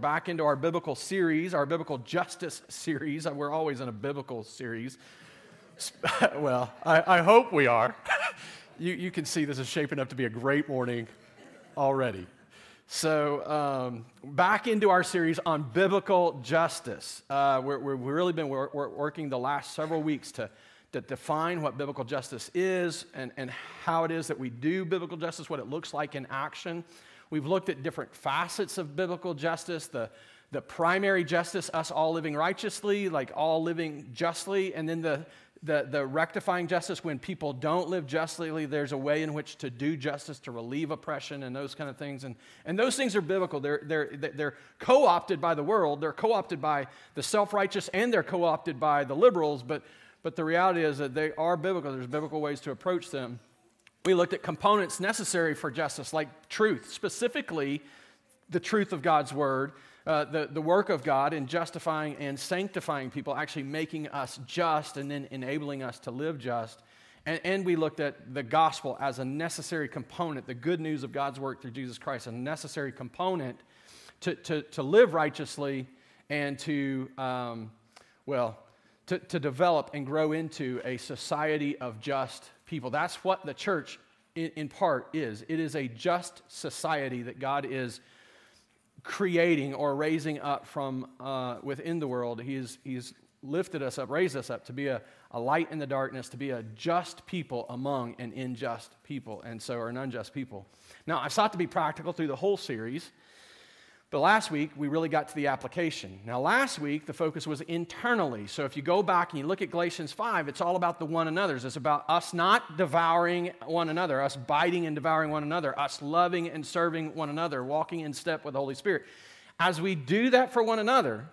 Back into our biblical series, our biblical justice series. We're always in a biblical series. Well, I hope we are. You can see this is shaping up to be a great morning already. So back into our series on biblical justice. We've really been working the last several weeks to define what biblical justice is and how it is that we do biblical justice, what it looks like in action. We've looked at different facets of biblical justice, the primary justice, us all living righteously, like all living justly, and then the rectifying justice, when people don't live justly, there's a way in which to do justice, to relieve oppression and those kind of things. And those things are biblical. They're co-opted by the world. They're co-opted by the self-righteous, and they're co-opted by the liberals, but the reality is that they are biblical. There's biblical ways to approach them. We looked at components necessary for justice, like truth, specifically the truth of God's word, the work of God in justifying and sanctifying people, actually making us just and then enabling us to live just. And we looked at the gospel as a necessary component, the good news of God's work through Jesus Christ, a necessary component to live righteously and to develop and grow into a society of just people. That's what the church in part is. It is a just society that God is creating or raising up from within the world. He's lifted us up, raised us up to be a light in the darkness, to be a just people among an unjust people, or an unjust people. Now, I sought to be practical through the whole series, but last week, we really got to the application. Now, last week, the focus was internally. So if you go back and you look at Galatians 5, it's all about the one another's. It's about us not devouring one another, us biting and devouring one another, us loving and serving one another, walking in step with the Holy Spirit. As we do that for one another,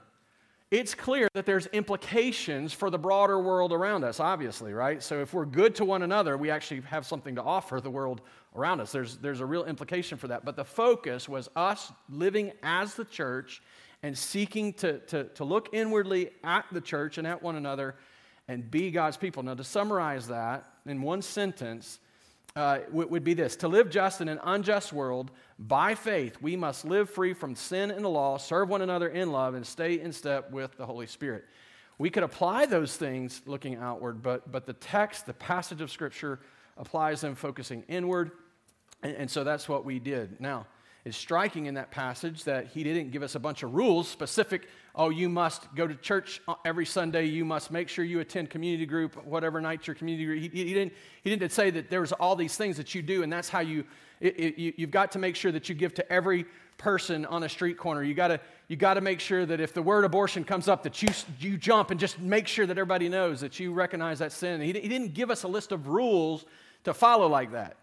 it's clear that there's implications for the broader world around us, obviously, right? So if we're good to one another, we actually have something to offer the world around us. There's a real implication for that. But the focus was us living as the church and seeking to look inwardly at the church and at one another and be God's people. Now, to summarize that in one sentence would be this: to live just in an unjust world, by faith, we must live free from sin and the law, serve one another in love, and stay in step with the Holy Spirit. We could apply those things looking outward, but the text, the passage of Scripture, applies them focusing inward, and so that's what we did. Now, it's striking in that passage that he didn't give us a bunch of rules specific. Oh, you must go to church every Sunday. You must make sure you attend community group, whatever night your community group. He didn't say that there was all these things that you do, and that's how you've got to make sure that you give to every person on a street corner. You got to make sure that if the word abortion comes up, that you jump and just make sure that everybody knows that you recognize that sin. He didn't give us a list of rules to follow like that.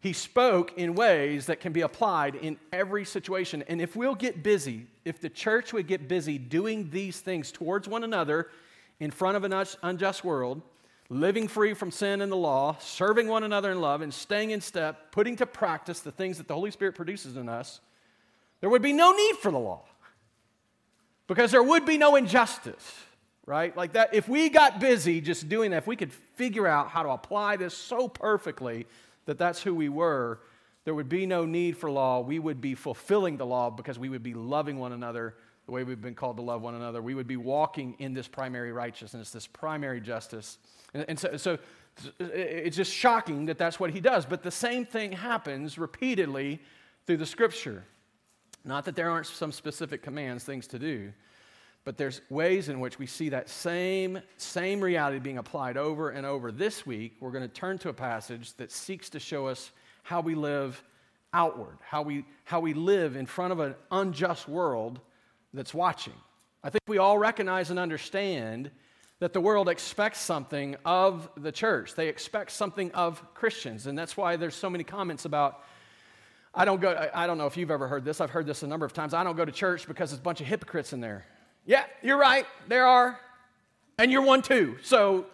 He spoke in ways that can be applied in every situation. And if we'll get busy, if the church would get busy doing these things towards one another in front of an unjust world, living free from sin and the law, serving one another in love, and staying in step, putting to practice the things that the Holy Spirit produces in us, there would be no need for the law because there would be no injustice, right? Like that, if we got busy just doing that, if we could figure out how to apply this so perfectly that that's who we were, there would be no need for law. We would be fulfilling the law because we would be loving one another the way we've been called to love one another. We would be walking in this primary righteousness, this primary justice. And so it's just shocking that that's what he does. But the same thing happens repeatedly through the Scripture. Not that there aren't some specific commands, things to do, but there's ways in which we see that same reality being applied over and over. This week, we're going to turn to a passage that seeks to show us how we live outward, how we live in front of an unjust world that's watching. I think we all recognize and understand that the world expects something of the church. They expect something of Christians, and that's why there's so many comments about, I don't know if you've ever heard this. I've heard this a number of times. I don't go to church because there's a bunch of hypocrites in there. Yeah, you're right, there are, and you're one too, so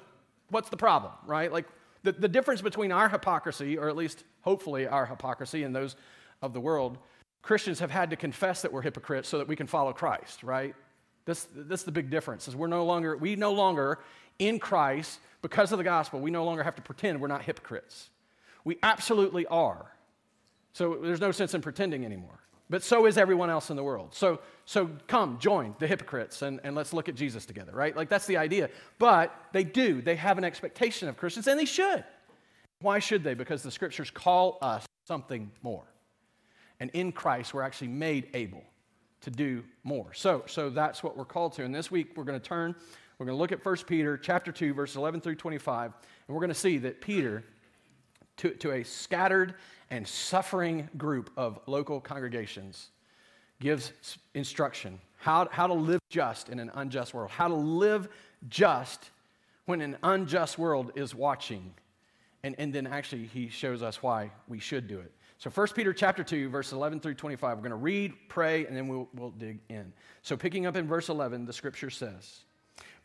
what's the problem, right? Like, the difference between our hypocrisy, or at least hopefully our hypocrisy, and those of the world, Christians have had to confess that we're hypocrites so that we can follow Christ, right? This is the big difference, is we no longer, in Christ, because of the gospel, we no longer have to pretend we're not hypocrites. We absolutely are, so there's no sense in pretending anymore. But so is everyone else in the world. So come, join the hypocrites, and let's look at Jesus together, right? Like, that's the idea. But they do. They have an expectation of Christians, and they should. Why should they? Because the Scriptures call us something more. And in Christ, we're actually made able to do more. So that's what we're called to. And this week, we're going to look at 1 Peter chapter 2, verses 11 through 25, and we're going to see that Peter, to a scattered and suffering group of local congregations, gives instruction how to live just in an unjust world, how to live just when an unjust world is watching, and then actually he shows us why we should do it. So 1 Peter chapter 2, verses 11 through 25, we're going to read, pray, and then we'll dig in. So picking up in verse 11, the Scripture says,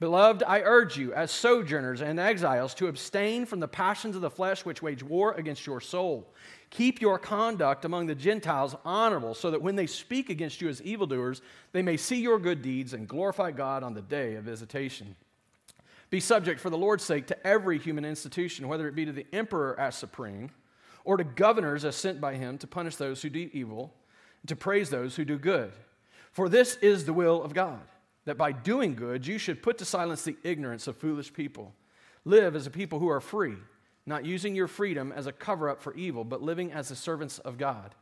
"Beloved, I urge you as sojourners and exiles to abstain from the passions of the flesh which wage war against your soul. Keep your conduct among the Gentiles honorable, so that when they speak against you as evildoers, they may see your good deeds and glorify God on the day of visitation. Be subject for the Lord's sake to every human institution, whether it be to the emperor as supreme, or to governors as sent by him to punish those who do evil, and to praise those who do good. For this is the will of God, that by doing good you should put to silence the ignorance of foolish people. Live as a people who are free, not using your freedom as a cover-up for evil, but living as the servants of God.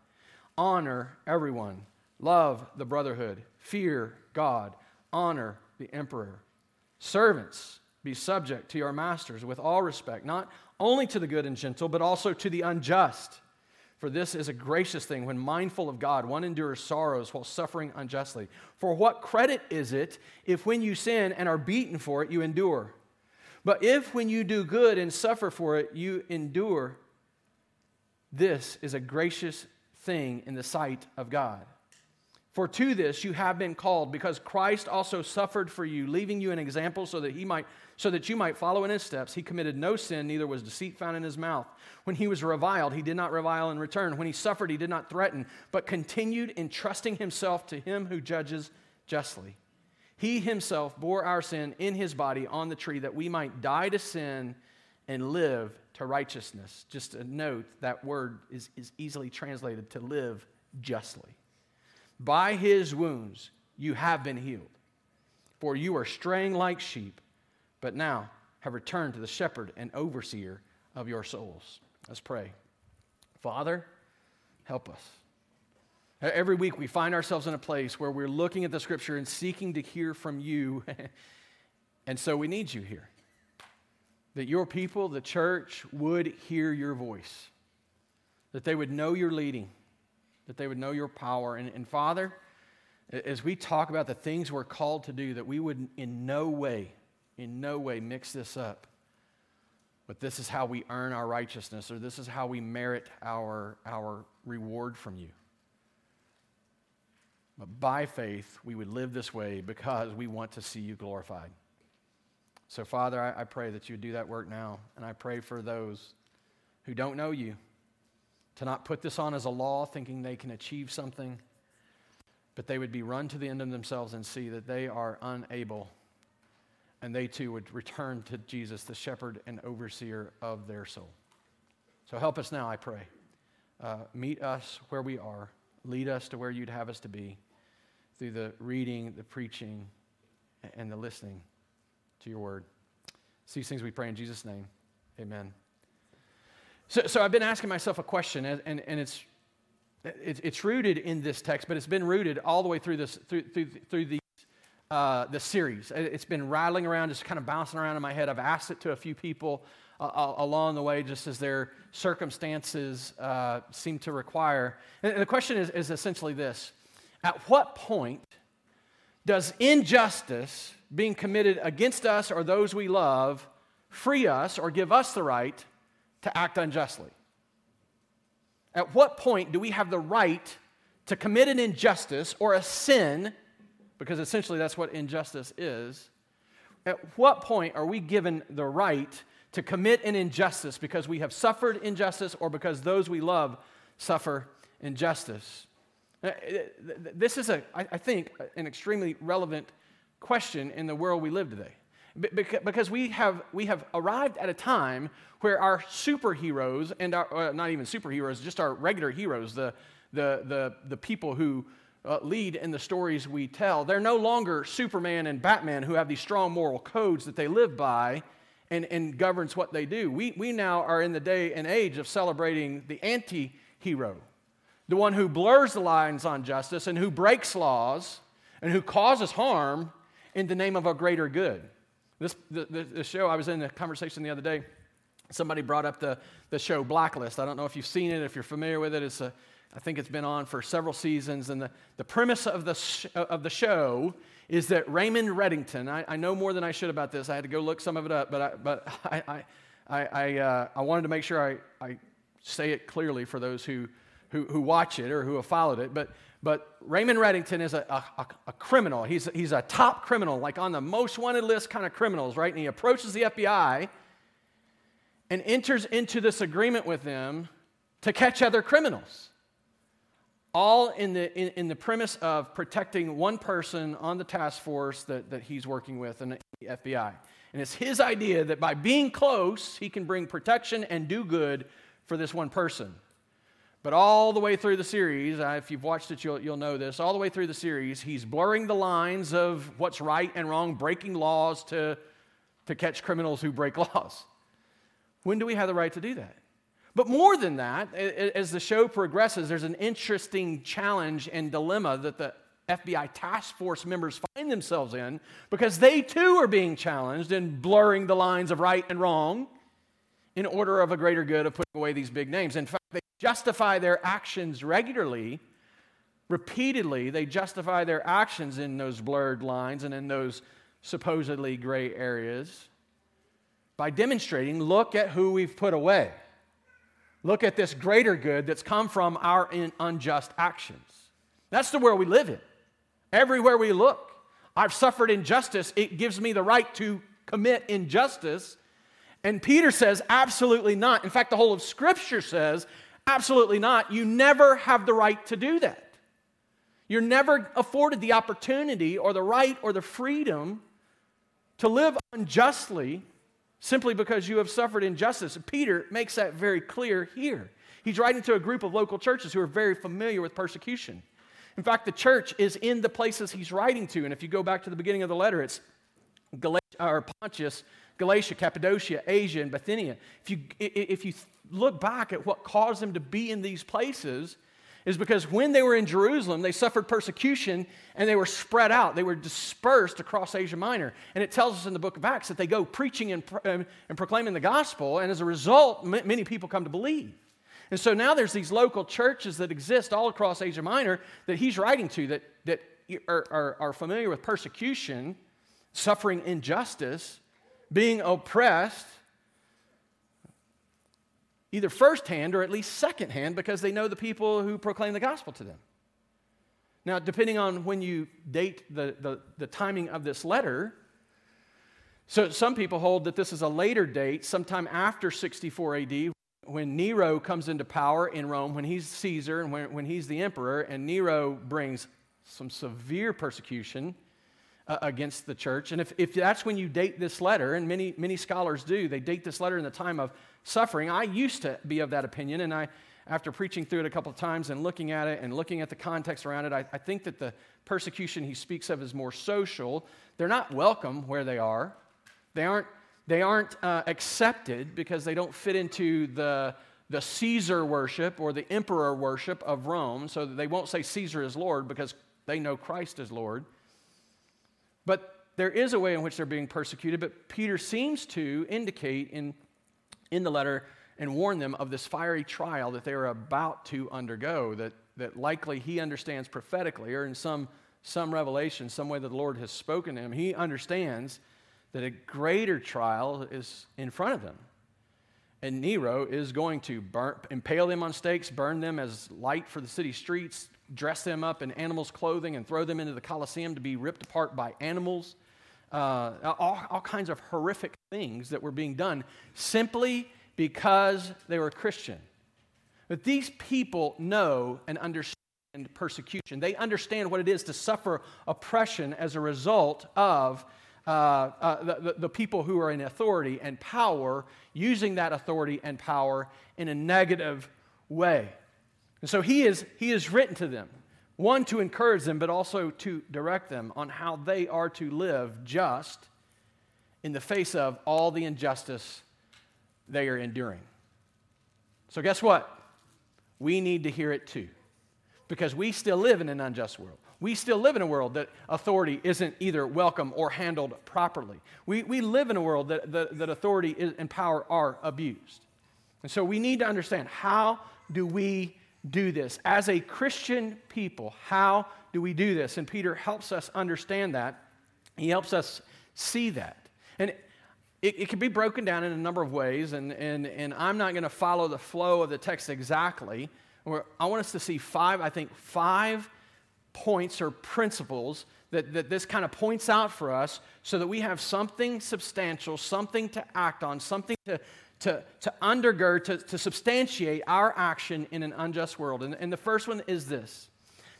Honor everyone. Love the brotherhood. Fear God. Honor the emperor. Servants, be subject to your masters with all respect, not only to the good and gentle, but also to the unjust. For this is a gracious thing, when mindful of God, one endures sorrows while suffering unjustly. For what credit is it if when you sin and are beaten for it, you endure? But if when you do good and suffer for it, you endure, this is a gracious thing in the sight of God. For to this you have been called, because Christ also suffered for you, leaving you an example so that you might follow in his steps. He committed no sin, neither was deceit found in his mouth. When he was reviled, he did not revile in return. When he suffered, he did not threaten, but continued entrusting himself to him who judges justly. He himself bore our sin in his body on the tree, that we might die to sin and live to righteousness." Just a note, that word is easily translated to live justly. "By his wounds you have been healed, for you are straying like sheep, but now have returned to the shepherd and overseer of your souls." Let's pray. Father, help us. Every week we find ourselves in a place where we're looking at the Scripture and seeking to hear from you, and so we need you here, that your people, the church, would hear your voice, that they would know your leading, that they would know your power. And Father, as we talk about the things we're called to do, that we would in no way mix this up. But this is how we earn our righteousness, or this is how we merit our reward from you. But by faith, we would live this way because we want to see you glorified. So Father, I pray that you would do that work now. And I pray for those who don't know you, to not put this on as a law, thinking they can achieve something, but they would be run to the end of themselves and see that they are unable, and they too would return to Jesus, the shepherd and overseer of their soul. So help us now, I pray. Meet us where we are. Lead us to where you'd have us to be through the reading, the preaching, and the listening to your word. These things we pray in Jesus' name. Amen. So I've been asking myself a question, and it's rooted in this text, but it's been rooted all the way through this through the series. It's been rattling around, just kind of bouncing around in my head. I've asked it to a few people along the way, just as their circumstances seem to require. And the question is essentially this: at what point does injustice being committed against us or those we love free us or give us the right to act unjustly? At what point do we have the right to commit an injustice or a sin, because essentially that's what injustice is? At what point are we given the right to commit an injustice because we have suffered injustice or because those we love suffer injustice? This is, I think, an extremely relevant question in the world we live today. Because we have arrived at a time where our superheroes and our, not even superheroes, just our regular heroes, the the people who lead in the stories we tell. They're no longer Superman and Batman who have these strong moral codes that they live by and governs what they do. We now are in the day and age of celebrating the anti-hero, the one who blurs the lines on justice and who breaks laws and who causes harm in the name of a greater good. This show, I was in a conversation the other day. Somebody brought up the show Blacklist. I don't know if you've seen it, if you're familiar with it. I think it's been on for several seasons. And the premise of the show is that Raymond Reddington, I know more than I should about this. I had to go look some of it up, but I wanted to make sure I say it clearly for those who watch it or who have followed it. But Raymond Reddington is a criminal. He's a top criminal, like on the most wanted list kind of criminals, right? And he approaches the FBI and enters into this agreement with them to catch other criminals, all in the premise of protecting one person on the task force that he's working with in the FBI. And it's his idea that by being close, he can bring protection and do good for this one person. But all the way through the series, if you've watched it, you'll know this, all the way through the series, he's blurring the lines of what's right and wrong, breaking laws to catch criminals who break laws. When do we have the right to do that? But more than that, as the show progresses, there's an interesting challenge and dilemma that the FBI task force members find themselves in because they too are being challenged and blurring the lines of right and wrong in order of a greater good of putting away these big names. In fact, they justify their actions repeatedly. They justify their actions in those blurred lines and in those supposedly gray areas by demonstrating, look at who we've put away. Look at this greater good that's come from our unjust actions. That's the world we live in. Everywhere we look, I've suffered injustice. It gives me the right to commit injustice. And Peter says, absolutely not. In fact, the whole of Scripture says, absolutely not. You never have the right to do that. You're never afforded the opportunity or the right or the freedom to live unjustly simply because you have suffered injustice. And Peter makes that very clear here. He's writing to a group of local churches who are very familiar with persecution. In fact, the church is in the places he's writing to. And if you go back to the beginning of the letter, it's Pontius, Galatia, Cappadocia, Asia, and Bithynia. If you look back at what caused them to be in these places, is because when they were in Jerusalem, they suffered persecution and they were spread out. They were dispersed across Asia Minor. And it tells us in the book of Acts that they go preaching and proclaiming the gospel, and as a result, many people come to believe. And so now there's these local churches that exist all across Asia Minor that he's writing to that are familiar with persecution, suffering injustice, being oppressed, either firsthand or at least secondhand, because they know the people who proclaim the gospel to them. Now, depending on when you date the timing of this letter, so some people hold that this is a later date, sometime after 64 AD, when Nero comes into power in Rome, when he's Caesar and when he's the emperor, and Nero brings some severe persecution against the church. And if that's when you date this letter, and many scholars do, they date this letter in the time of suffering. I used to be of that opinion, and I, after preaching through it a couple of times and looking at it and looking at the context around it, I think that the persecution he speaks of is more social. They're not welcome where they are. They aren't accepted because they don't fit into the Caesar worship or the emperor worship of Rome, so that they won't say Caesar is Lord because they know Christ is Lord. But there is a way in which they're being persecuted, but Peter seems to indicate in the letter and warn them of this fiery trial that they are about to undergo, that likely he understands prophetically, or in some revelation, some way that the Lord has spoken to him, he understands that a greater trial is in front of them. And Nero is going to impale them on stakes, burn them as light for the city streets, dress them up in animals' clothing and throw them into the Colosseum to be ripped apart by animals. All kinds of horrific things that were being done simply because they were Christian. But these people know and understand persecution. They understand what it is to suffer oppression as a result of the people who are in authority and power, using that authority and power in a negative way. And so he is written to them, one, to encourage them, but also to direct them on how they are to live just in the face of all the injustice they are enduring. So guess what? We need to hear it too, because we still live in an unjust world. We still live in a world that authority isn't either welcome or handled properly. We live in a world that authority and power are abused. And so we need to understand, how do we do this? As a Christian people, how do we do this? And Peter helps us understand that. He helps us see that. And it can be broken down in a number of ways, and I'm not going to follow the flow of the text exactly. I want us to see five points or principles that this kind of points out for us, so that we have something substantial, something to act on, something to undergird, to substantiate our action in an unjust world. And the first one is this: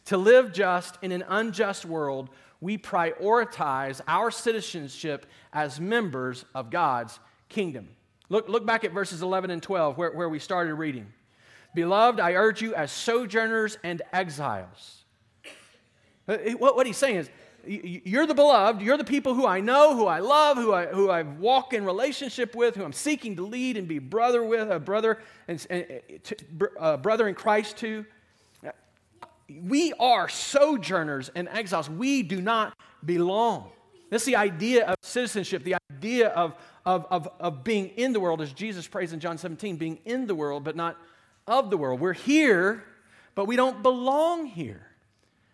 to live just in an unjust world, we prioritize our citizenship as members of God's kingdom. Look back at verses 11 and 12 where we started reading. Beloved, I urge you as sojourners and exiles. What he's saying is, you're the beloved, you're the people who I know, who I love, who I walk in relationship with, who I'm seeking to lead and be brother with, a brother in Christ to. We are sojourners and exiles. We do not belong. That's the idea of citizenship, the idea of being in the world, as Jesus prays in John 17, being in the world but not of the world. We're here, but we don't belong here.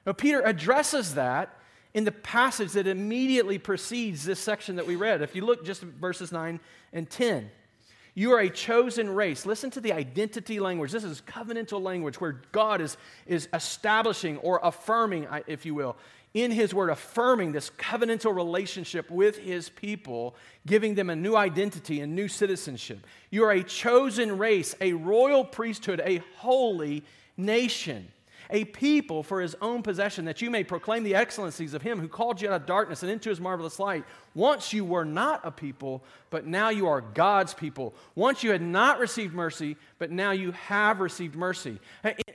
Now, Peter addresses that in the passage that immediately precedes this section that we read. If you look just at verses 9 and 10, you are a chosen race. Listen to the identity language. This is covenantal language where God is establishing or affirming, if you will, in his word, affirming this covenantal relationship with his people, giving them a new identity and new citizenship. You are a chosen race, a royal priesthood, a holy nation, a people for his own possession, that you may proclaim the excellencies of him who called you out of darkness and into his marvelous light. Once you were not a people, but now you are God's people. Once you had not received mercy, but now you have received mercy.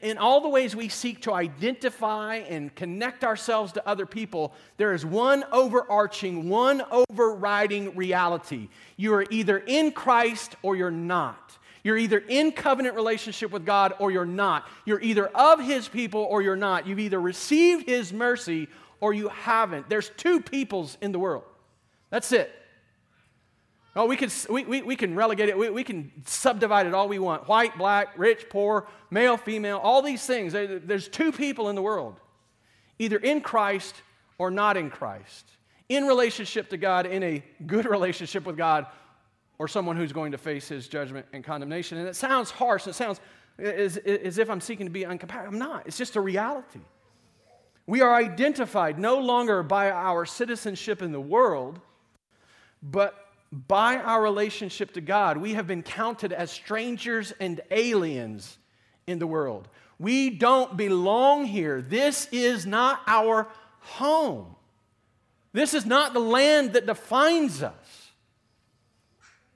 In all the ways we seek to identify and connect ourselves to other people, there is one overarching, one overriding reality. You are either in Christ or you're not. You're either in covenant relationship with God or you're not. You're either of his people or you're not. You've either received his mercy or you haven't. There's two peoples in the world. That's it. Oh, we can relegate it. We can subdivide it all we want. White, black, rich, poor, male, female, all these things. There's two people in the world, either in Christ or not in Christ, in relationship to God, in a good relationship with God, or someone who's going to face his judgment and condemnation. And it sounds harsh. It sounds as if I'm seeking to be uncompassionate. I'm not. It's just a reality. We are identified no longer by our citizenship in the world, but by our relationship to God. We have been counted as strangers and aliens in the world. We don't belong here. This is not our home. This is not the land that defines us.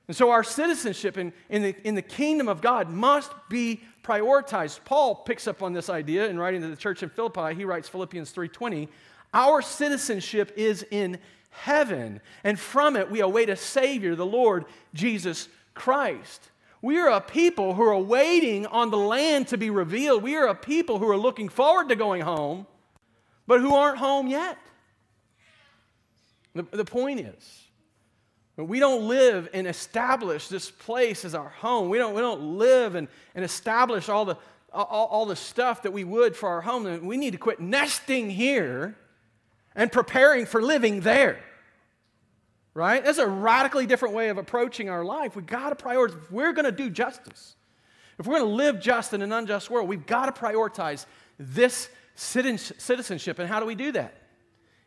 And so our citizenship in the kingdom of God must be prioritized. Paul picks up on this idea in writing to the church in Philippi. He writes Philippians 3:20, our citizenship is in heaven, and from it we await a Savior, the Lord Jesus Christ. We are a people who are waiting on the land to be revealed. We are a people who are looking forward to going home, but who aren't home yet. The point is, we don't live and establish this place as our home. We don't live and establish all the stuff that we would for our home. We need to quit nesting here and preparing for living there. Right? That's a radically different way of approaching our life. We've got to prioritize. If we're going to do justice, if we're going to live just in an unjust world, we've got to prioritize this citizenship. And how do we do that?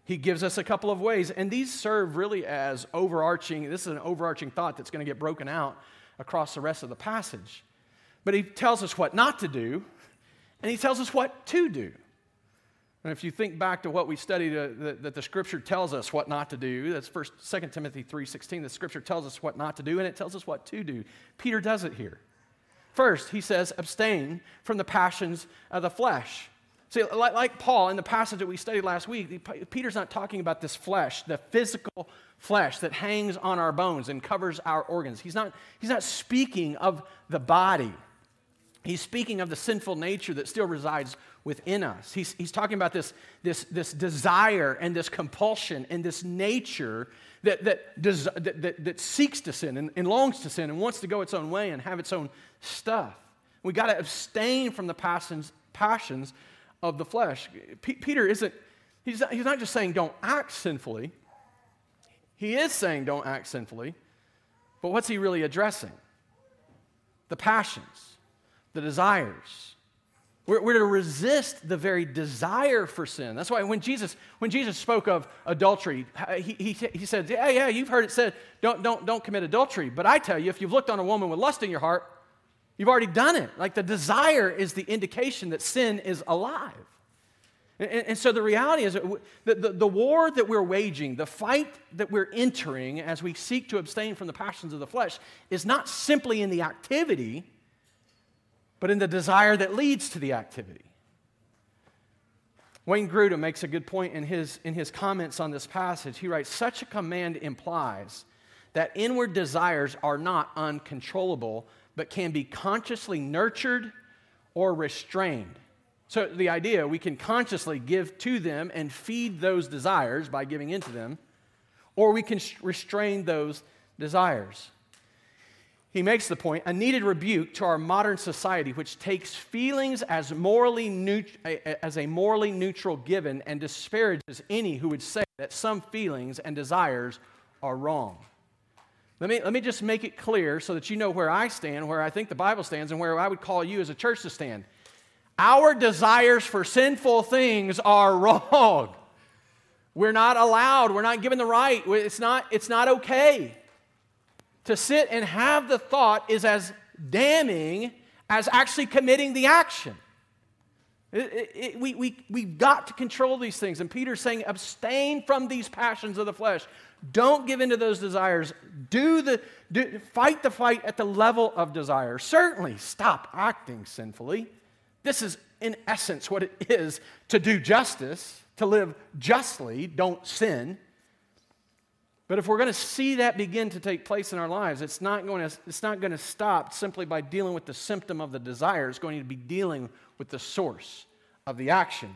He gives us a couple of ways, and these serve really as overarching. This is an overarching thought that's going to get broken out across the rest of the passage. But he tells us what not to do, and he tells us what to do. And if you think back to what we studied, that the Scripture tells us what not to do, that's 2 Timothy 3:16, the Scripture tells us what not to do, and it tells us what to do. Peter does it here. First, he says, abstain from the passions of the flesh. See, like Paul in the passage that we studied last week, Peter's not talking about this flesh, the physical flesh that hangs on our bones and covers our organs. He's not speaking of the body. He's speaking of the sinful nature that still resides within us. He's talking about this desire and this compulsion and this nature that seeks to sin and longs to sin and wants to go its own way and have its own stuff. We got to abstain from the passions of the flesh. Peter he's not just saying don't act sinfully. He is saying don't act sinfully, but what's he really addressing? The passions, the desires. We're to resist the very desire for sin. That's why when Jesus spoke of adultery, he said, yeah, you've heard it said, don't commit adultery. But I tell you, if you've looked on a woman with lust in your heart, you've already done it. Like the desire is the indication that sin is alive. And so the reality is the war that we're waging, the fight that we're entering as we seek to abstain from the passions of the flesh is not simply in the activity, but in the desire that leads to the activity. Wayne Grudem makes a good point in his comments on this passage. He writes, such a command implies that inward desires are not uncontrollable, but can be consciously nurtured or restrained. So the idea, we can consciously give to them and feed those desires by giving into them, or we can restrain those desires. He makes the point, a needed rebuke to our modern society, which takes feelings as a morally neutral given and disparages any who would say that some feelings and desires are wrong. Let me just make it clear so that you know where I stand, where I think the Bible stands, and where I would call you as a church to stand. Our desires for sinful things are wrong. We're not allowed. We're not given the right. It's not okay. To sit and have the thought is as damning as actually committing the action. We've got to control these things. And Peter's saying, abstain from these passions of the flesh. Don't give in to those desires. Fight the fight at the level of desire. Certainly stop acting sinfully. This is, in essence, what it is to do justice, to live justly, don't sin. But if we're going to see that begin to take place in our lives, it's not going to stop simply by dealing with the symptom of the desire. It's going to be dealing with the source of the action,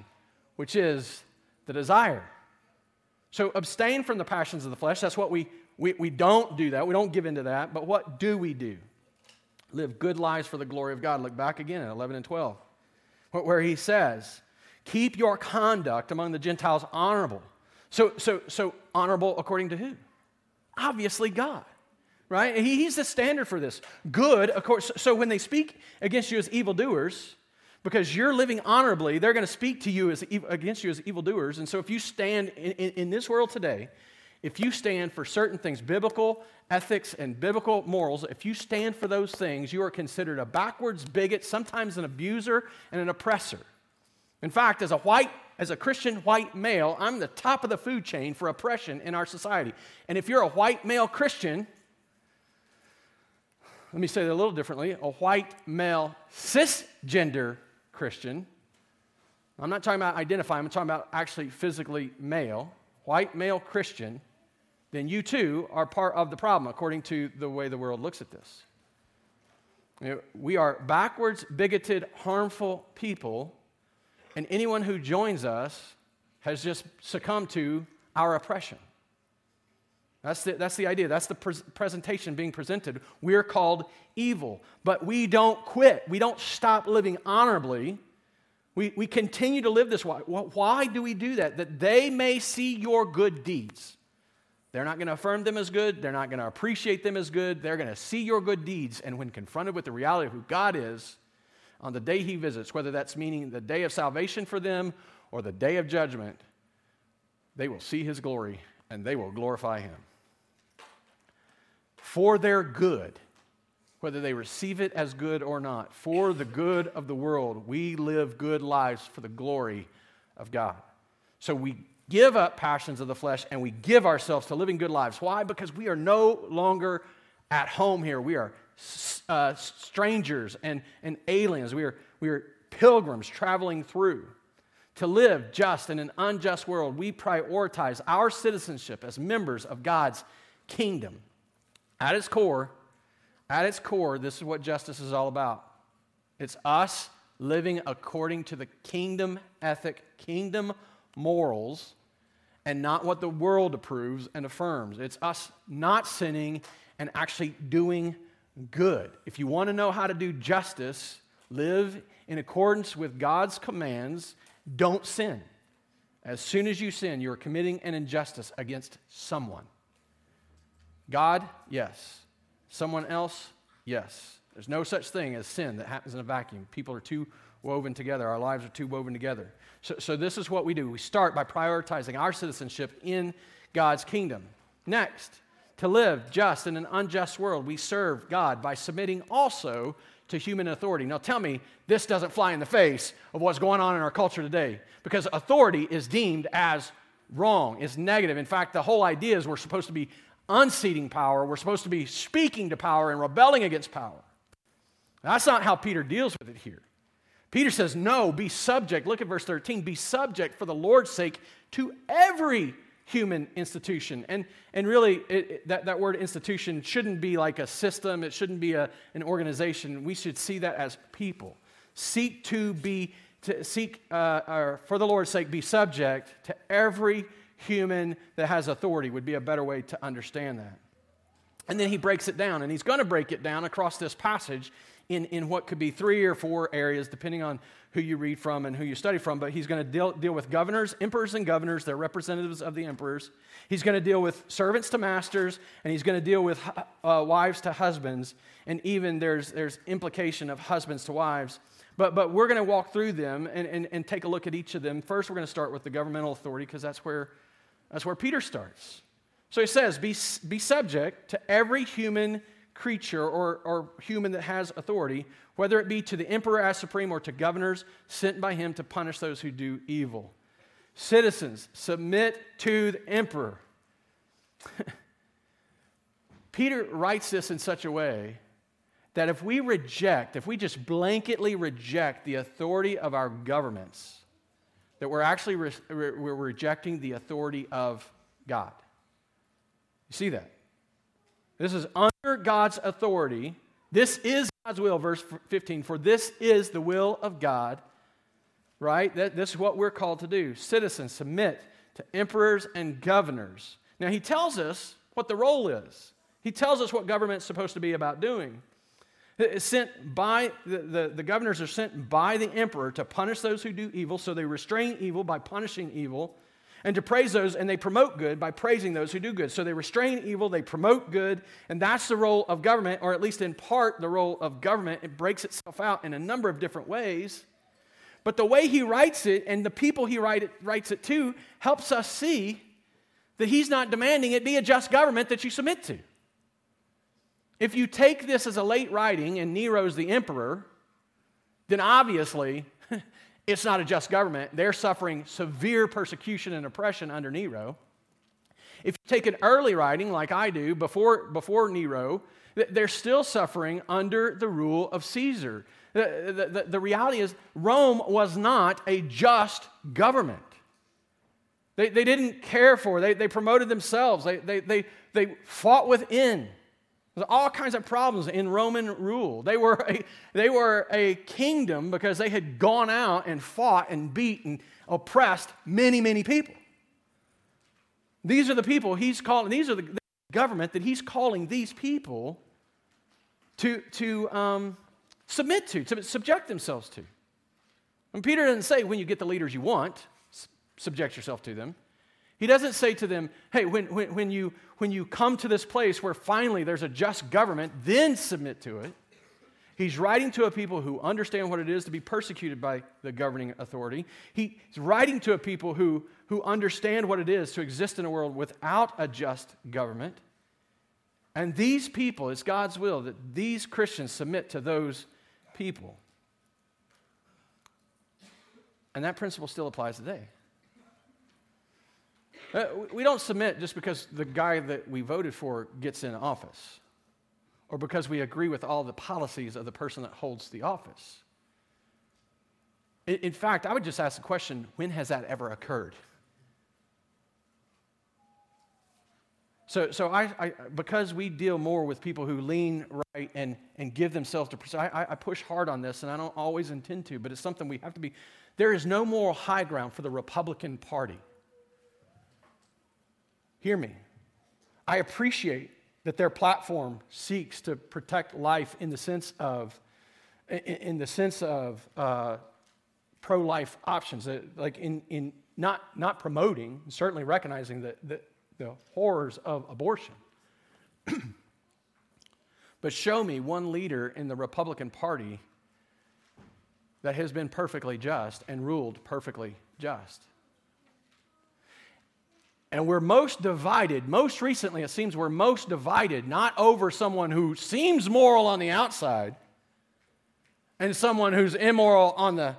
which is the desire. So abstain from the passions of the flesh. That's what we don't do that. We don't give into that. But what do we do? Live good lives for the glory of God. Look back again at 11 and 12, where he says, keep your conduct among the Gentiles honorable. So honorable according to who? Obviously God, right? He's the standard for this. Good, of course. So when they speak against you as evildoers, because you're living honorably, they're going to speak to you against you as evildoers. And so if you stand in this world today, if you stand for certain things, biblical ethics and biblical morals, if you stand for those things, you are considered a backwards bigot, sometimes an abuser and an oppressor. In fact, as a Christian white male, I'm the top of the food chain for oppression in our society. And if you're a white male Christian, let me say that a little differently, a white male cisgender Christian, I'm not talking about identifying, I'm talking about actually physically male, white male Christian, then you too are part of the problem according to the way the world looks at this. You know, we are backwards, bigoted, harmful people. And anyone who joins us has just succumbed to our oppression. That's the idea. That's the presentation being presented. We're called evil, but we don't quit. We don't stop living honorably. We continue to live this way. Why do we do that? That they may see your good deeds. They're not going to affirm them as good. They're not going to appreciate them as good. They're going to see your good deeds. And when confronted with the reality of who God is, on the day he visits, whether that's meaning the day of salvation for them or the day of judgment, they will see his glory and they will glorify him. For their good, whether they receive it as good or not, for the good of the world, we live good lives for the glory of God. So we give up passions of the flesh and we give ourselves to living good lives. Why? Because we are no longer at home here. We are strangers and aliens. We are pilgrims traveling through. To live just in an unjust world, we prioritize our citizenship as members of God's kingdom. At its core, this is what justice is all about. It's us living according to the kingdom ethic, kingdom morals, and not what the world approves and affirms. It's us not sinning and actually doing good. If you want to know how to do justice, live in accordance with God's commands. Don't sin. As soon as you sin, you're committing an injustice against someone. God, yes. Someone else, yes. There's no such thing as sin that happens in a vacuum. People are too woven together. Our lives are too woven together. So this is what we do. We start by prioritizing our citizenship in God's kingdom. Next, to live just in an unjust world, we serve God by submitting also to human authority. Now tell me, this doesn't fly in the face of what's going on in our culture today, because authority is deemed as wrong, is negative. In fact, the whole idea is we're supposed to be unseating power, we're supposed to be speaking to power and rebelling against power. That's not how Peter deals with it here. Peter says, no, be subject. Look at verse 13. Be subject for the Lord's sake to every human institution. And really, that word institution shouldn't be like a system. It shouldn't be an organization. We should see that as people. For the Lord's sake, be subject to every human that has authority would be a better way to understand that. And then he breaks it down, and he's going to break it down across this passage in what could be 3 or 4 areas, depending on who you read from and who you study from. But he's going to deal with governors, emperors and governors, they're representatives of the emperors. He's going to deal with servants to masters, and he's going to deal with wives to husbands, and even there's implication of husbands to wives. But we're going to walk through them and take a look at each of them. First, we're going to start with the governmental authority, because that's where Peter starts. So he says, be subject to every human creature or human that has authority, whether it be to the emperor as supreme or to governors sent by him to punish those who do evil. Citizens, submit to the emperor. Peter writes this in such a way that if we just blanketly reject the authority of our governments, that we're actually we're rejecting the authority of God. You see that? This is under God's authority. This is God's will, verse 15, for this is the will of God, right? This is what we're called to do. Citizens, submit to emperors and governors. Now, he tells us what the role is. He tells us what government's supposed to be about doing. It's sent by the governors are sent by the emperor to punish those who do evil, so they restrain evil by punishing evil, and to praise those, and they promote good by praising those who do good. So they restrain evil, they promote good, and that's the role of government, or at least in part the role of government. It breaks itself out in a number of different ways. But the way he writes it, and the people he writes it to, helps us see that he's not demanding it be a just government that you submit to. If you take this as a late writing, and Nero's the emperor, then obviously it's not a just government. They're suffering severe persecution and oppression under Nero. If you take an early writing like I do, before Nero, they're still suffering under the rule of Caesar. The reality is Rome was not a just government. They didn't care for it. They promoted themselves. They fought within. There's all kinds of problems in Roman rule. They were a kingdom because they had gone out and fought and beat and oppressed many, many people. These are the people he's calling. These are the government that he's calling these people to submit to subject themselves to. And Peter doesn't say when you get the leaders you want, subject yourself to them. He doesn't say to them, hey, when you come to this place where finally there's a just government, then submit to it. He's writing to a people who understand what it is to be persecuted by the governing authority. He's writing to a people who understand what it is to exist in a world without a just government. And these people, it's God's will that these Christians submit to those people. And that principle still applies today. We don't submit just because the guy that we voted for gets in office. or because we agree with all the policies of the person that holds the office. In fact, I would just ask the question, when has that ever occurred? So I because we deal more with people who lean right and give themselves to, I push hard on this, and I don't always intend to, but it's something we have to be. There is no moral high ground for the Republican Party. Hear me. I appreciate that their platform seeks to protect life in the sense of pro-life options, like in not promoting, certainly recognizing the horrors of abortion. But show me one leader in the Republican Party that has been perfectly just and ruled perfectly just. And we're most divided, most recently it seems we're most divided, not over someone who seems moral on the outside and someone who's immoral on the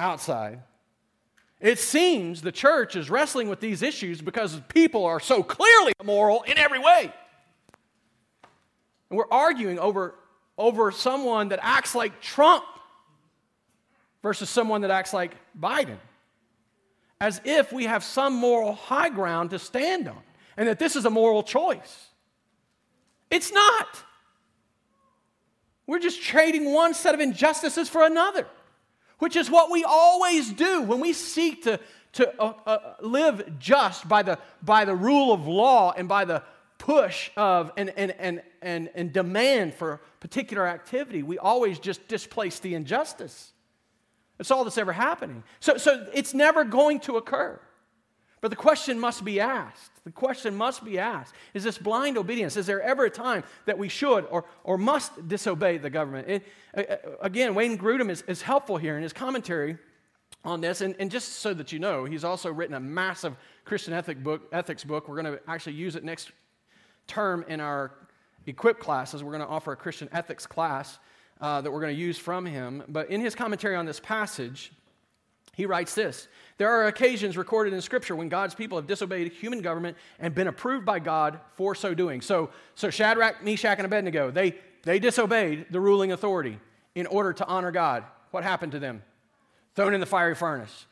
outside. It seems the church is wrestling with these issues because people are so clearly immoral in every way. And we're arguing over someone that acts like Trump versus someone that acts like Biden, as if we have some moral high ground to stand on and that this is a moral choice. It's not. We're just trading one set of injustices for another, which is what we always do when we seek to live just by the rule of law and by the push of and demand for particular activity. We always just displace the injustice. That's all that's ever happening. So it's never going to occur. But the question must be asked. The question must be asked. Is this blind obedience? Is there ever a time that we should or must disobey the government? Again, Wayne Grudem is helpful here in his commentary on this. And just so that you know, he's also written a massive Christian ethics book. We're going to actually use it next term in our equip classes. We're going to offer a Christian ethics class that we're going to use from him. But in his commentary on this passage, he writes this: there are occasions recorded in Scripture when God's people have disobeyed human government and been approved by God for so doing. So Shadrach, Meshach, and Abednego, they disobeyed the ruling authority in order to honor God. What happened to them? Thrown in the fiery furnace.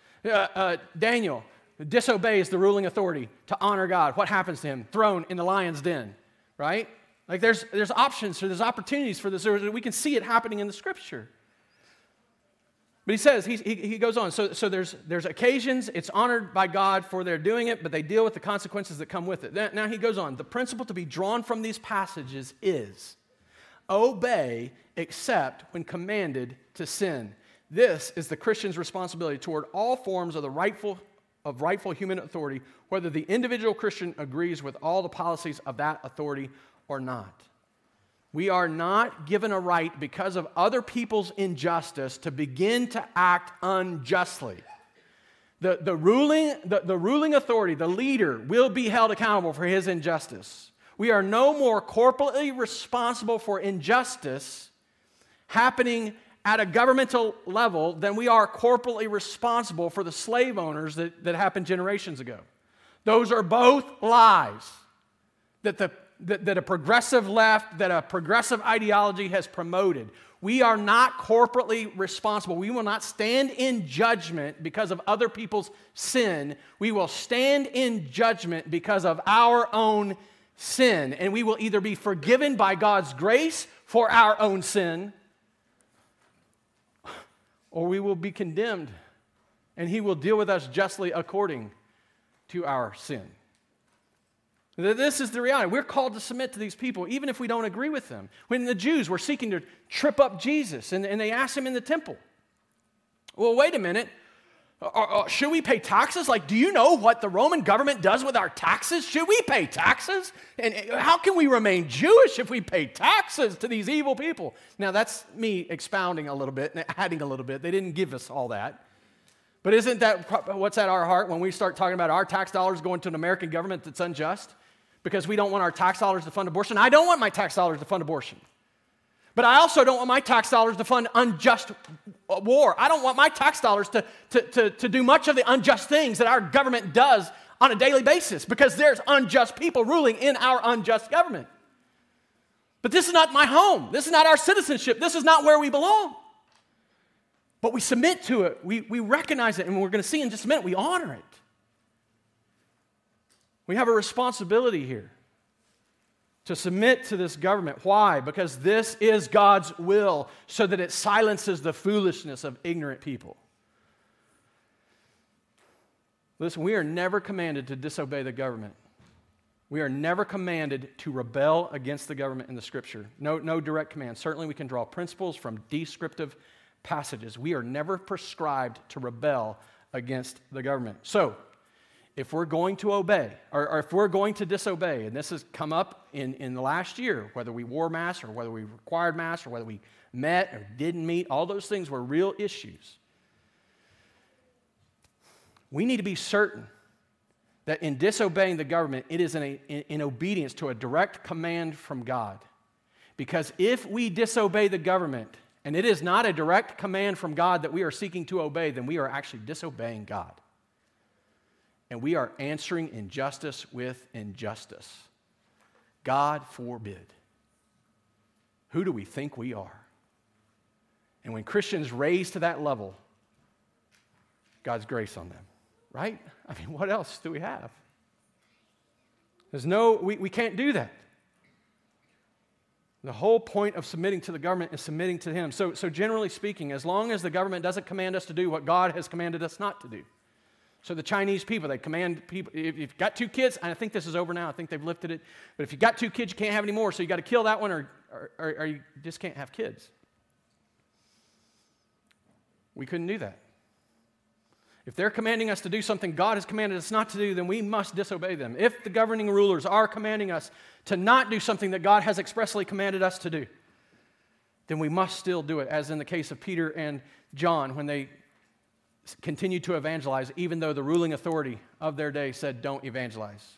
Daniel disobeys the ruling authority to honor God. What happens to him? Thrown in the lion's den, right? Like there's options, or there's opportunities for this. We can see it happening in the Scripture. But he says, he goes on, so there's occasions, it's honored by God for their doing it, but they deal with the consequences that come with it. Now he goes on, the principle to be drawn from these passages is, obey except when commanded to sin. This is the Christian's responsibility toward all forms of the rightful human authority, whether the individual Christian agrees with all the policies of that authority or not. We are not given a right because of other people's injustice to begin to act unjustly. The ruling authority, the leader, will be held accountable for his injustice. We are no more corporately responsible for injustice happening at a governmental level than we are corporately responsible for the slave owners that happened generations ago. Those are both lies that a progressive left, that a progressive ideology has promoted. We are not corporately responsible. We will not stand in judgment because of other people's sin. We will stand in judgment because of our own sin. And we will either be forgiven by God's grace for our own sin, or we will be condemned, and He will deal with us justly according to our sin. This is the reality. We're called to submit to these people, even if we don't agree with them. When the Jews were seeking to trip up Jesus, and they asked him in the temple, well, wait a minute, should we pay taxes? Like, do you know what the Roman government does with our taxes? Should we pay taxes? And how can we remain Jewish if we pay taxes to these evil people? Now, that's me expounding a little bit and adding a little bit. They didn't give us all that. But isn't that what's at our heart when we start talking about our tax dollars going to an American government that's unjust? Because we don't want our tax dollars to fund abortion. I don't want my tax dollars to fund abortion. But I also don't want my tax dollars to fund unjust war. I don't want my tax dollars to do much of the unjust things that our government does on a daily basis, because there's unjust people ruling in our unjust government. But this is not my home. This is not our citizenship. This is not where we belong. But we submit to it. We recognize it, and we're going to see in just a minute, we honor it. We have a responsibility here to submit to this government. Why? Because this is God's will, so that it silences the foolishness of ignorant people. Listen, we are never commanded to disobey the government. We are never commanded to rebel against the government in the Scripture. No direct command. Certainly we can draw principles from descriptive passages. We are never prescribed to rebel against the government. So, if we're going to obey, or if we're going to disobey, and this has come up in the last year, whether we wore masks or whether we required masks or whether we met or didn't meet, all those things were real issues. We need to be certain that in disobeying the government, it is in obedience to a direct command from God. Because if we disobey the government, and it is not a direct command from God that we are seeking to obey, then we are actually disobeying God. And we are answering injustice with injustice. God forbid. Who do we think we are? And when Christians raise to that level, God's grace on them, right? I mean, what else do we have? There's we can't do that. The whole point of submitting to the government is submitting to Him. So generally speaking, as long as the government doesn't command us to do what God has commanded us not to do. So the Chinese people, they command people, if you've got two kids, and I think this is over now, I think they've lifted it, but if you've got two kids, you can't have any more, so you've got to kill that one or you just can't have kids. We couldn't do that. If they're commanding us to do something God has commanded us not to do, then we must disobey them. If the governing rulers are commanding us to not do something that God has expressly commanded us to do, then we must still do it, as in the case of Peter and John when they continued to evangelize, even though the ruling authority of their day said, don't evangelize.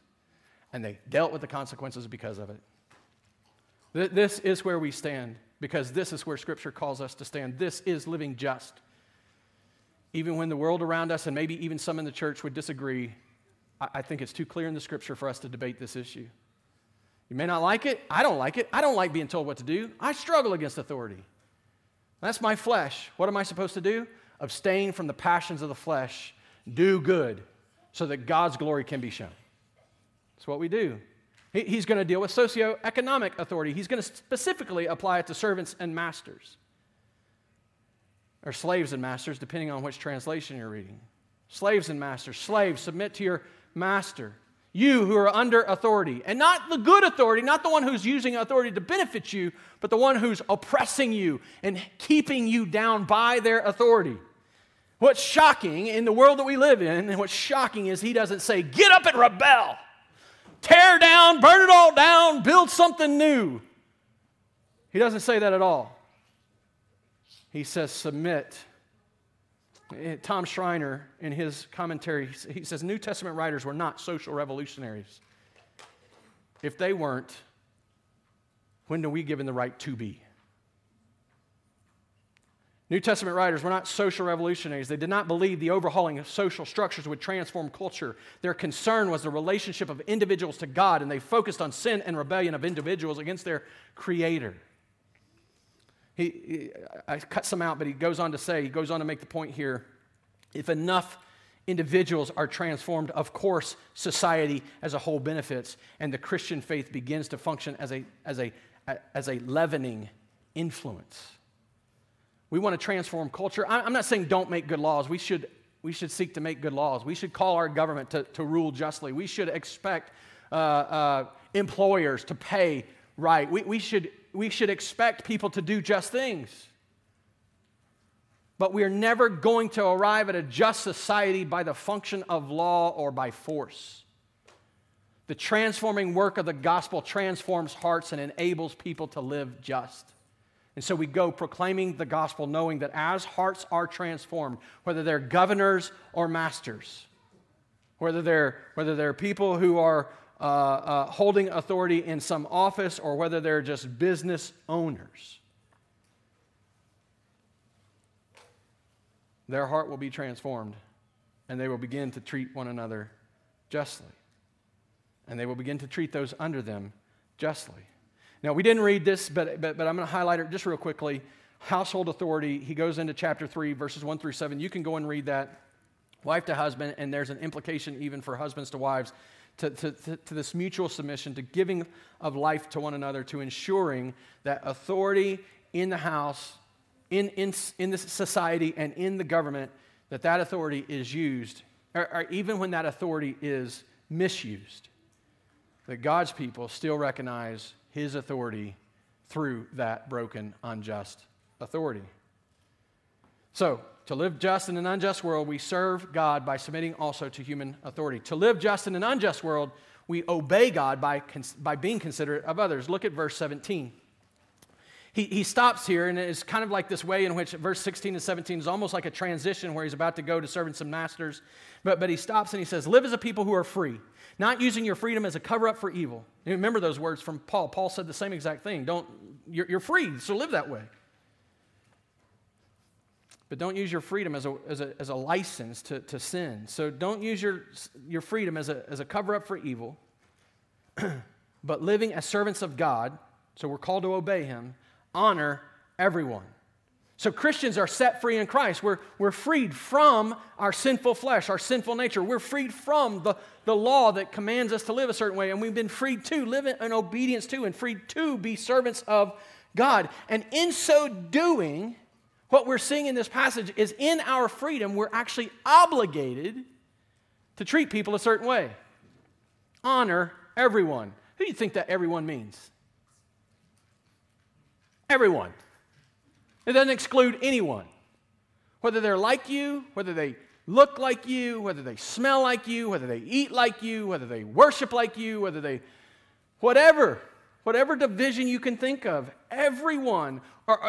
And they dealt with the consequences because of it. This is where we stand, because this is where Scripture calls us to stand. This is living just. Even when the world around us, and maybe even some in the church, would disagree, I think it's too clear in the Scripture for us to debate this issue. You may not like it. I don't like it. I don't like being told what to do. I struggle against authority. That's my flesh. What am I supposed to do? Abstain from the passions of the flesh, do good, so that God's glory can be shown. That's what we do. He's going to deal with socioeconomic authority. He's going to specifically apply it to servants and masters, or slaves and masters, depending on which translation you're reading. Slaves and masters. Slaves, submit to your master. You who are under authority, and not the good authority, not the one who's using authority to benefit you, but the one who's oppressing you and keeping you down by their authority. What's shocking in the world that we live in, and what's shocking is he doesn't say, get up and rebel, tear down, burn it all down, build something new. He doesn't say that at all. He says, submit. Tom Schreiner, in his commentary, he says, New Testament writers were not social revolutionaries. If they weren't, when are we given the right to be? New Testament writers were not social revolutionaries. They did not believe the overhauling of social structures would transform culture. Their concern was the relationship of individuals to God, and they focused on sin and rebellion of individuals against their Creator. I cut some out, but he goes on to make the point here, if enough individuals are transformed, of course, society as a whole benefits, and the Christian faith begins to function as a leavening influence. We want to transform culture. I'm not saying don't make good laws. We should seek to make good laws. We should call our government to rule justly. We should expect employers to pay right. We should expect people to do just things. But we're never going to arrive at a just society by the function of law or by force. The transforming work of the gospel transforms hearts and enables people to live just. And so we go proclaiming the gospel, knowing that as hearts are transformed, whether they're governors or masters, whether they're people who are holding authority in some office, or whether they're just business owners, their heart will be transformed, and they will begin to treat one another justly, and they will begin to treat those under them justly. Now, we didn't read this, but I'm going to highlight it just real quickly. Household authority, he goes into chapter 3, verses 1 through 7. You can go and read that. Wife to husband, and there's an implication even for husbands to wives, to this mutual submission, to giving of life to one another, to ensuring that authority in the house, in the society, and in the government, that authority is used, or even when that authority is misused, that God's people still recognize his authority through that broken, unjust authority. So, to live just in an unjust world, we serve God by submitting also to human authority. To live just in an unjust world, we obey God by being considerate of others. Look at verse 17. He stops here, and it's kind of like this way in which verse 16 and 17 is almost like a transition where he's about to go to serving some masters. But he stops and he says, live as a people who are free, not using your freedom as a cover-up for evil. You remember those words from Paul. Paul said the same exact thing. You're free, so live that way. But don't use your freedom as a license to sin. So don't use your freedom as a cover-up for evil, but living as servants of God, so we're called to obey him, honor everyone. So Christians are set free in Christ. We're freed from our sinful flesh, our sinful nature. We're freed from the law that commands us to live a certain way, and we've been freed to live in obedience to and freed to be servants of God. And in so doing, what we're seeing in this passage is in our freedom, we're actually obligated to treat people a certain way. Honor everyone. Who do you think that everyone means? Everyone. It doesn't exclude anyone. Whether they're like you, whether they look like you, whether they smell like you, whether they eat like you, whether they worship like you, whatever division you can think of, everyone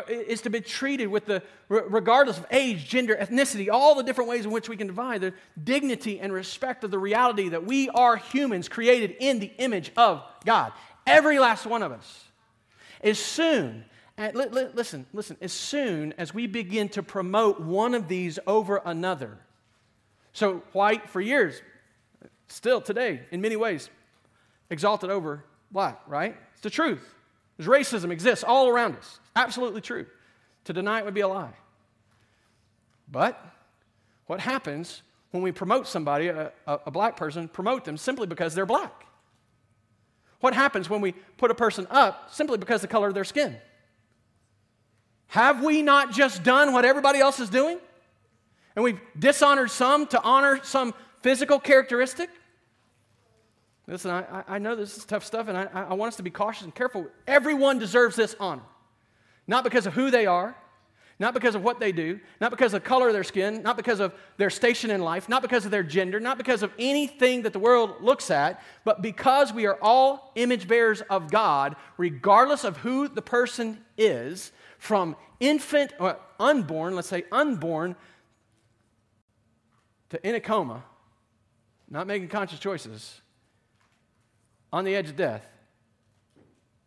is to be treated with regardless of age, gender, ethnicity, all the different ways in which we can divide, the dignity and respect of the reality that we are humans created in the image of God. Every last one of us. As soon as we begin to promote one of these over another, so white for years, still today, in many ways, exalted over black, right? It's the truth. Racism exists all around us. Absolutely true. To deny it would be a lie. But what happens when we promote somebody, a black person, promote them simply because they're black? What happens when we put a person up simply because of the color of their skin? Have we not just done what everybody else is doing? And we've dishonored some to honor some physical characteristic? Listen, I know this is tough stuff, and I want us to be cautious and careful. Everyone deserves this honor. Not because of who they are, not because of what they do, not because of the color of their skin, not because of their station in life, not because of their gender, not because of anything that the world looks at, but because we are all image bearers of God, regardless of who the person is, from infant or unborn, let's say unborn, to in a coma, not making conscious choices, on the edge of death,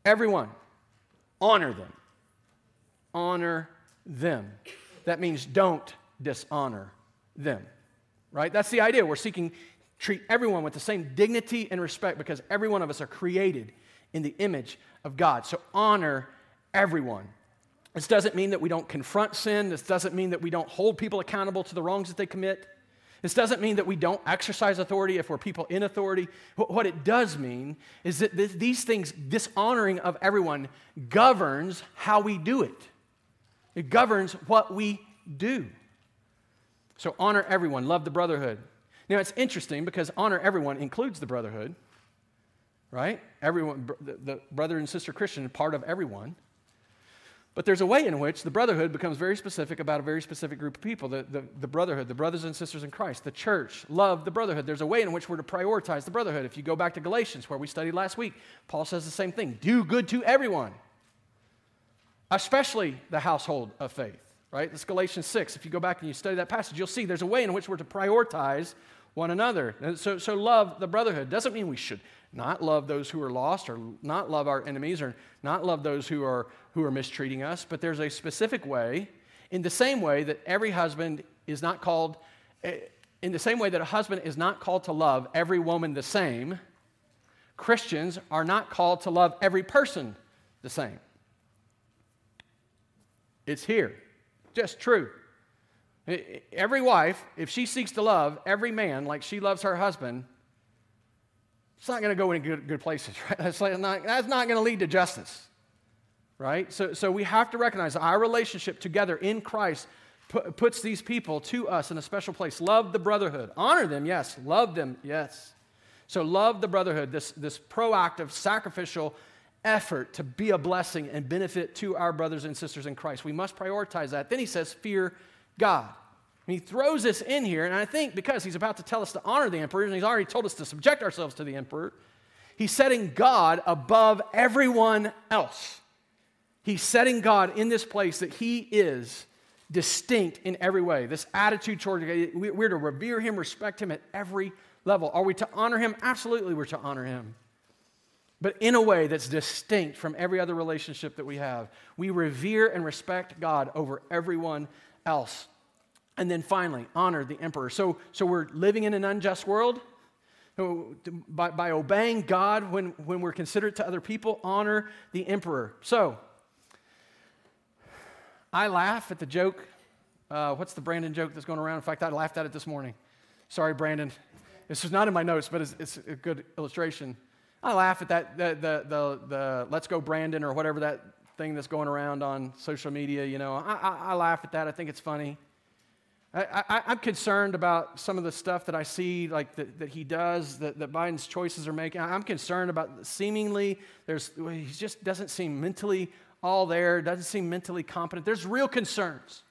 everyone, honor them. Honor them. That means don't dishonor them, right? That's the idea. We're seeking to treat everyone with the same dignity and respect because every one of us are created in the image of God. So honor everyone. This doesn't mean that we don't confront sin. This doesn't mean that we don't hold people accountable to the wrongs that they commit. This doesn't mean that we don't exercise authority if we're people in authority. What it does mean is that these things, dishonoring of everyone, governs how we do it. It governs what we do. So honor everyone, love the brotherhood. Now it's interesting because honor everyone includes the brotherhood, right? Everyone, the brother and sister Christian, part of everyone. But there's a way in which the brotherhood becomes very specific about a very specific group of people, the brotherhood, the brothers and sisters in Christ, the church, love the brotherhood. There's a way in which we're to prioritize the brotherhood. If you go back to Galatians, where we studied last week, Paul says the same thing. Do good to everyone, especially the household of faith, right? That's Galatians 6. If you go back and you study that passage, you'll see there's a way in which we're to prioritize one another. So love the brotherhood. Doesn't mean we should not love those who are lost or not love our enemies or not love those who are mistreating us, but there's a specific way, in the same way that every husband is not called, in the same way that a husband is not called to love every woman the same, Christians are not called to love every person the same. It's here. Just true. Every wife, if she seeks to love every man like she loves her husband, it's not going to go in good places, right? That's not going to lead to justice, right? So we have to recognize our relationship together in Christ puts these people to us in a special place. Love the brotherhood. Honor them, yes. Love them, yes. So love the brotherhood, this proactive, sacrificial effort to be a blessing and benefit to our brothers and sisters in Christ. We must prioritize that. Then he says, fear God. And he throws this in here, and I think because he's about to tell us to honor the emperor, and he's already told us to subject ourselves to the emperor, he's setting God above everyone else. He's setting God in this place that he is distinct in every way. This attitude toward God, we're to revere him, respect him at every level. Are we to honor him? Absolutely, we're to honor him. But in a way that's distinct from every other relationship that we have. We revere and respect God over everyone else. And then finally, honor the emperor. So we're living in an unjust world. By obeying God when we're considerate to other people, honor the emperor. So, I laugh at the joke. What's the Brandon joke that's going around? In fact, I laughed at it this morning. Sorry, Brandon. This is not in my notes, but it's a good illustration. I laugh at that, the Let's Go Brandon or whatever that thing that's going around on social media, you know. I laugh at that. I think it's funny. I'm concerned about some of the stuff that I see, like that he does, that Biden's choices are making. I'm concerned about seemingly he just doesn't seem mentally all there, doesn't seem mentally competent. There's real concerns.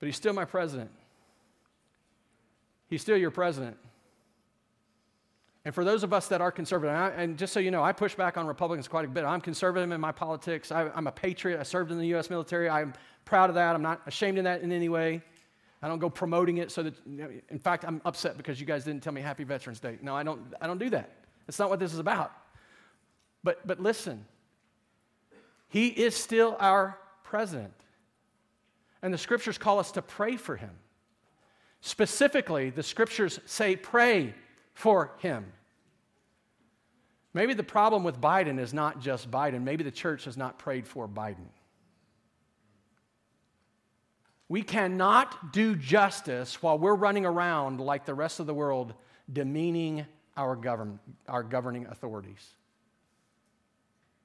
But he's still my president. He's still your president. And for those of us that are conservative, and just so you know, I push back on Republicans quite a bit. I'm conservative in my politics. I'm a patriot. I served in the U.S. military. I'm proud of that. I'm not ashamed of that in any way. I don't go promoting it so that, in fact, I'm upset because you guys didn't tell me Happy Veterans Day. No, I don't do that. That's not what this is about. But listen, he is still our president. And the scriptures call us to pray for him. Specifically, the scriptures say pray for him. Maybe the problem with Biden is not just Biden. Maybe the church has not prayed for Biden. We cannot do justice while we're running around like the rest of the world, demeaning our governing authorities.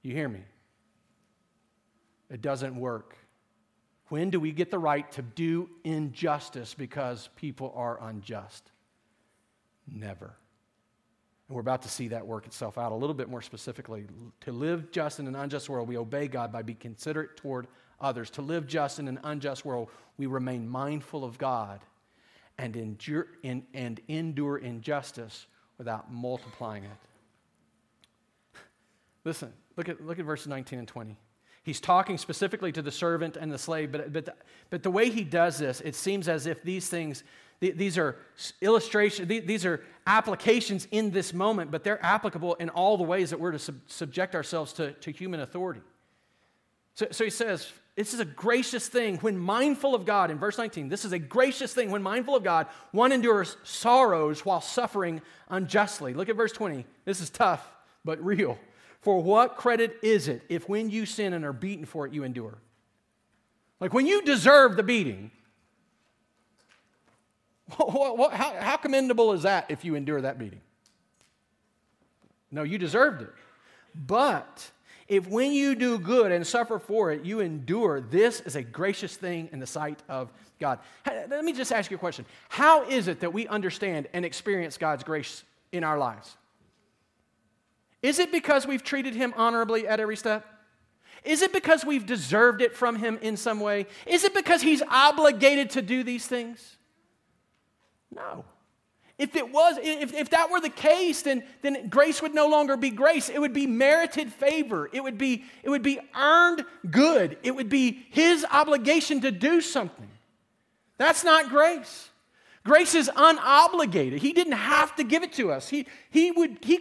You hear me? It doesn't work. When do we get the right to do injustice because people are unjust? Never. And we're about to see that work itself out a little bit more specifically. To live just in an unjust world, we obey God by being considerate toward others. To live just in an unjust world, we remain mindful of God and endure injustice without multiplying it. Listen, look at verses 19 and 20. He's talking specifically to the servant and the slave, but the way he does this, it seems as if these things, these are illustrations, these are applications in this moment, but they're applicable in all the ways that we're to subject ourselves to human authority. So he says, this is a gracious thing when mindful of God. In verse 19, this is a gracious thing when mindful of God, one endures sorrows while suffering unjustly. Look at verse 20. This is tough, but real. For what credit is it if when you sin and are beaten for it, you endure? Like when you deserve the beating, how commendable is that if you endure that beating? No, you deserved it. But if when you do good and suffer for it, you endure, this is a gracious thing in the sight of God. Let me just ask you a question. How is it that we understand and experience God's grace in our lives? Is it because we've treated him honorably at every step? Is it because we've deserved it from him in some way? Is it because he's obligated to do these things? No. If that were the case, then grace would no longer be grace. It would be merited favor. It would be earned good. It would be his obligation to do something. That's not grace. Grace is unobligated. He didn't have to give it to us. He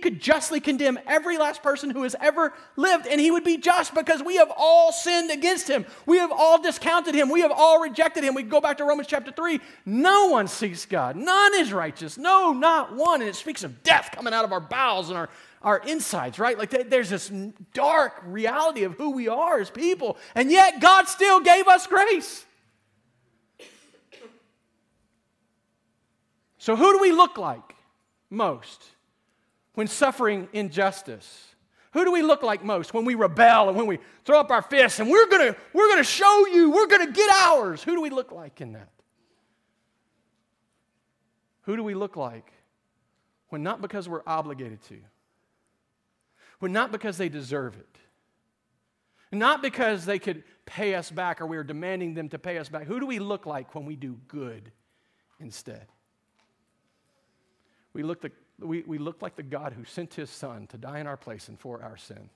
could justly condemn every last person who has ever lived, and he would be just because we have all sinned against him. We have all discounted him. We have all rejected him. We go back to Romans chapter 3. No one seeks God. None is righteous. No, not one. And it speaks of death coming out of our bowels and our insides, right? Like there's this dark reality of who we are as people, and yet God still gave us grace. So who do we look like most when suffering injustice? Who do we look like most when we rebel and when we throw up our fists and we're gonna show you, we're gonna get ours? Who do we look like in that? Who do we look like when not because we're obligated to, when not because they deserve it, not because they could pay us back or we are demanding them to pay us back? Who do we look like when we do good instead? We look like the God who sent his son to die in our place and for our sin.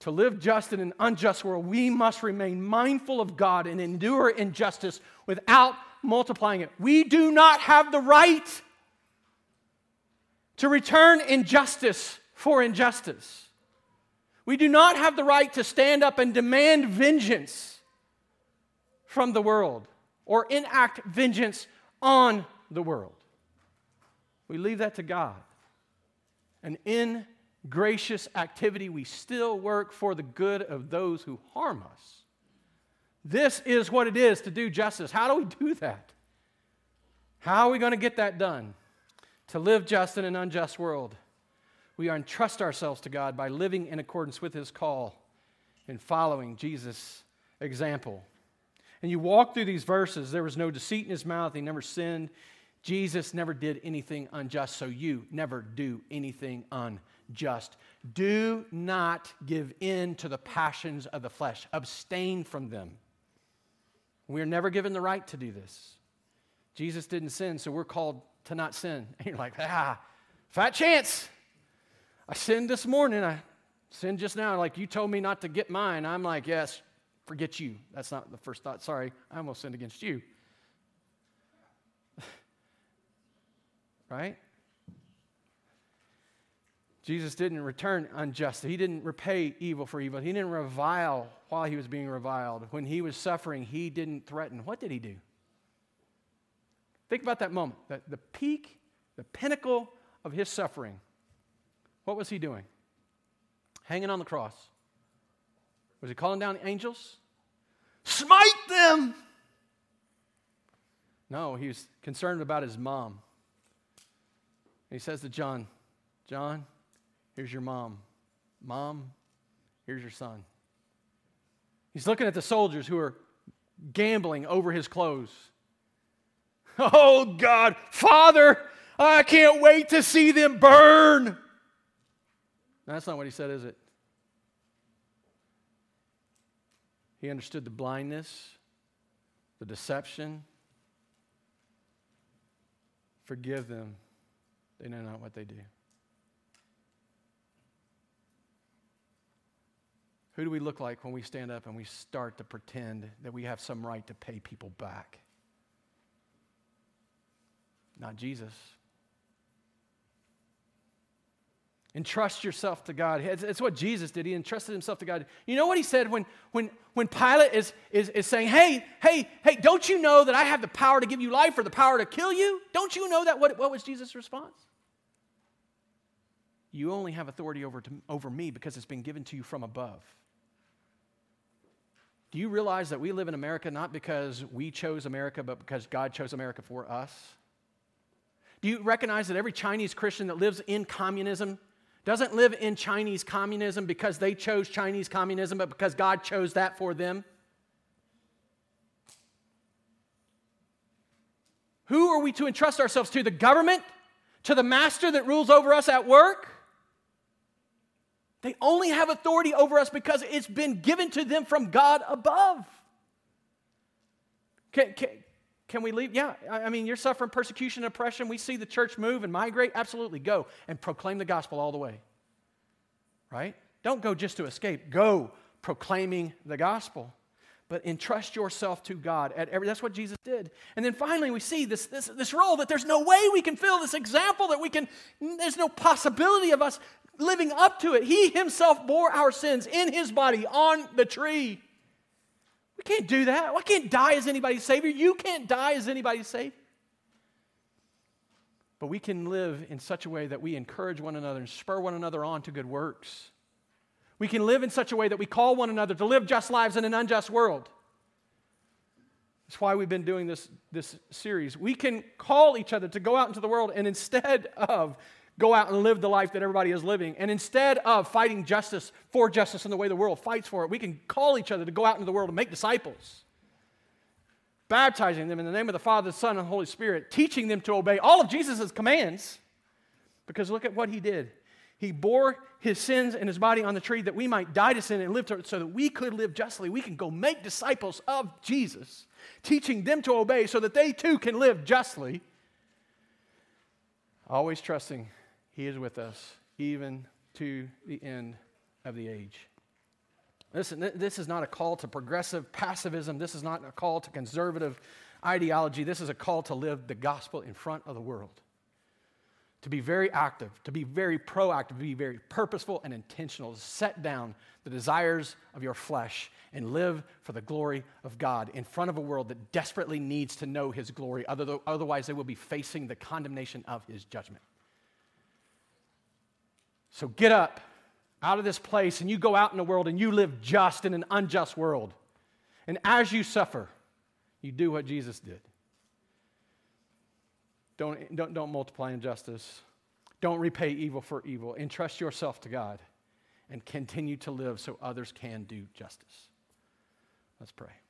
To live just in an unjust world, we must remain mindful of God and endure injustice without multiplying it. We do not have the right to return injustice for injustice. We do not have the right to stand up and demand vengeance from the world or enact vengeance on the world. We leave that to God. And in gracious activity, we still work for the good of those who harm us. This is what it is to do justice. How do we do that? How are we going to get that done? To live just in an unjust world, we entrust ourselves to God by living in accordance with his call and following Jesus' example. And you walk through these verses, there was no deceit in his mouth, he never sinned. Jesus never did anything unjust, so you never do anything unjust. Do not give in to the passions of the flesh. Abstain from them. We're never given the right to do this. Jesus didn't sin, so we're called to not sin. And you're like, fat chance. I sinned this morning. I sinned just now. Like, you told me not to get mine. I'm like, yes, forget you. That's not the first thought. Sorry, I almost sinned against you. Right? Jesus didn't return unjust. He didn't repay evil for evil. He didn't revile while he was being reviled. When he was suffering, he didn't threaten. What did he do? Think about that moment, the peak, the pinnacle of his suffering. What was he doing? Hanging on the cross. Was he calling down angels? Smite them! No, he was concerned about his mom. He says to John, John, here's your mom. Mom, here's your son. He's looking at the soldiers who are gambling over his clothes. Oh, God, Father, I can't wait to see them burn. No, that's not what he said, is it? He understood the blindness, the deception. Forgive them. They know not what they do. Who do we look like when we stand up and we start to pretend that we have some right to pay people back? Not Jesus. Entrust yourself to God. It's what Jesus did. He entrusted himself to God. You know what he said when Pilate is saying, hey, don't you know that I have the power to give you life or the power to kill you? Don't you know that? What was Jesus' response? You only have authority over me because it's been given to you from above. Do you realize that we live in America not because we chose America, but because God chose America for us? Do you recognize that every Chinese Christian that lives in communism doesn't live in Chinese communism because they chose Chinese communism, but because God chose that for them? Who are we to entrust ourselves to? The government? To the master that rules over us at work? They only have authority over us because it's been given to them from God above. Can we leave? Yeah, I mean, you're suffering persecution and oppression. We see the church move and migrate. Absolutely, go and proclaim the gospel all the way. Right? Don't go just to escape. Go proclaiming the gospel. but entrust yourself to God. That's what Jesus did. And then finally, we see this role that there's no way we can fill, this example that we can, there's no possibility of us living up to it. He himself bore our sins in his body on the tree. We can't do that. I can't die as anybody's Savior. You can't die as anybody's Savior. But we can live in such a way that we encourage one another and spur one another on to good works. We can live in such a way that we call one another to live just lives in an unjust world. That's why we've been doing this series. We can call each other to go out into the world, and instead of go out and live the life that everybody is living, and instead of fighting justice for justice in the way the world fights for it, we can call each other to go out into the world and make disciples, baptizing them in the name of the Father, the Son, and the Holy Spirit, teaching them to obey all of Jesus' commands, because look at what he did. He bore his sins in his body on the tree that we might die to sin and live to it, so that we could live justly. We can go make disciples of Jesus, teaching them to obey so that they too can live justly, always trusting he is with us, even to the end of the age. Listen, this is not a call to progressive pacifism. This is not a call to conservative ideology. This is a call to live the gospel in front of the world, to be very active, to be very proactive, to be very purposeful and intentional, to set down the desires of your flesh and live for the glory of God in front of a world that desperately needs to know his glory. Otherwise, they will be facing the condemnation of his judgment. So get up out of this place and you go out in the world and you live just in an unjust world. And as you suffer, you do what Jesus did. Don't multiply injustice. Don't repay evil for evil. Entrust yourself to God and continue to live so others can do justice. Let's pray.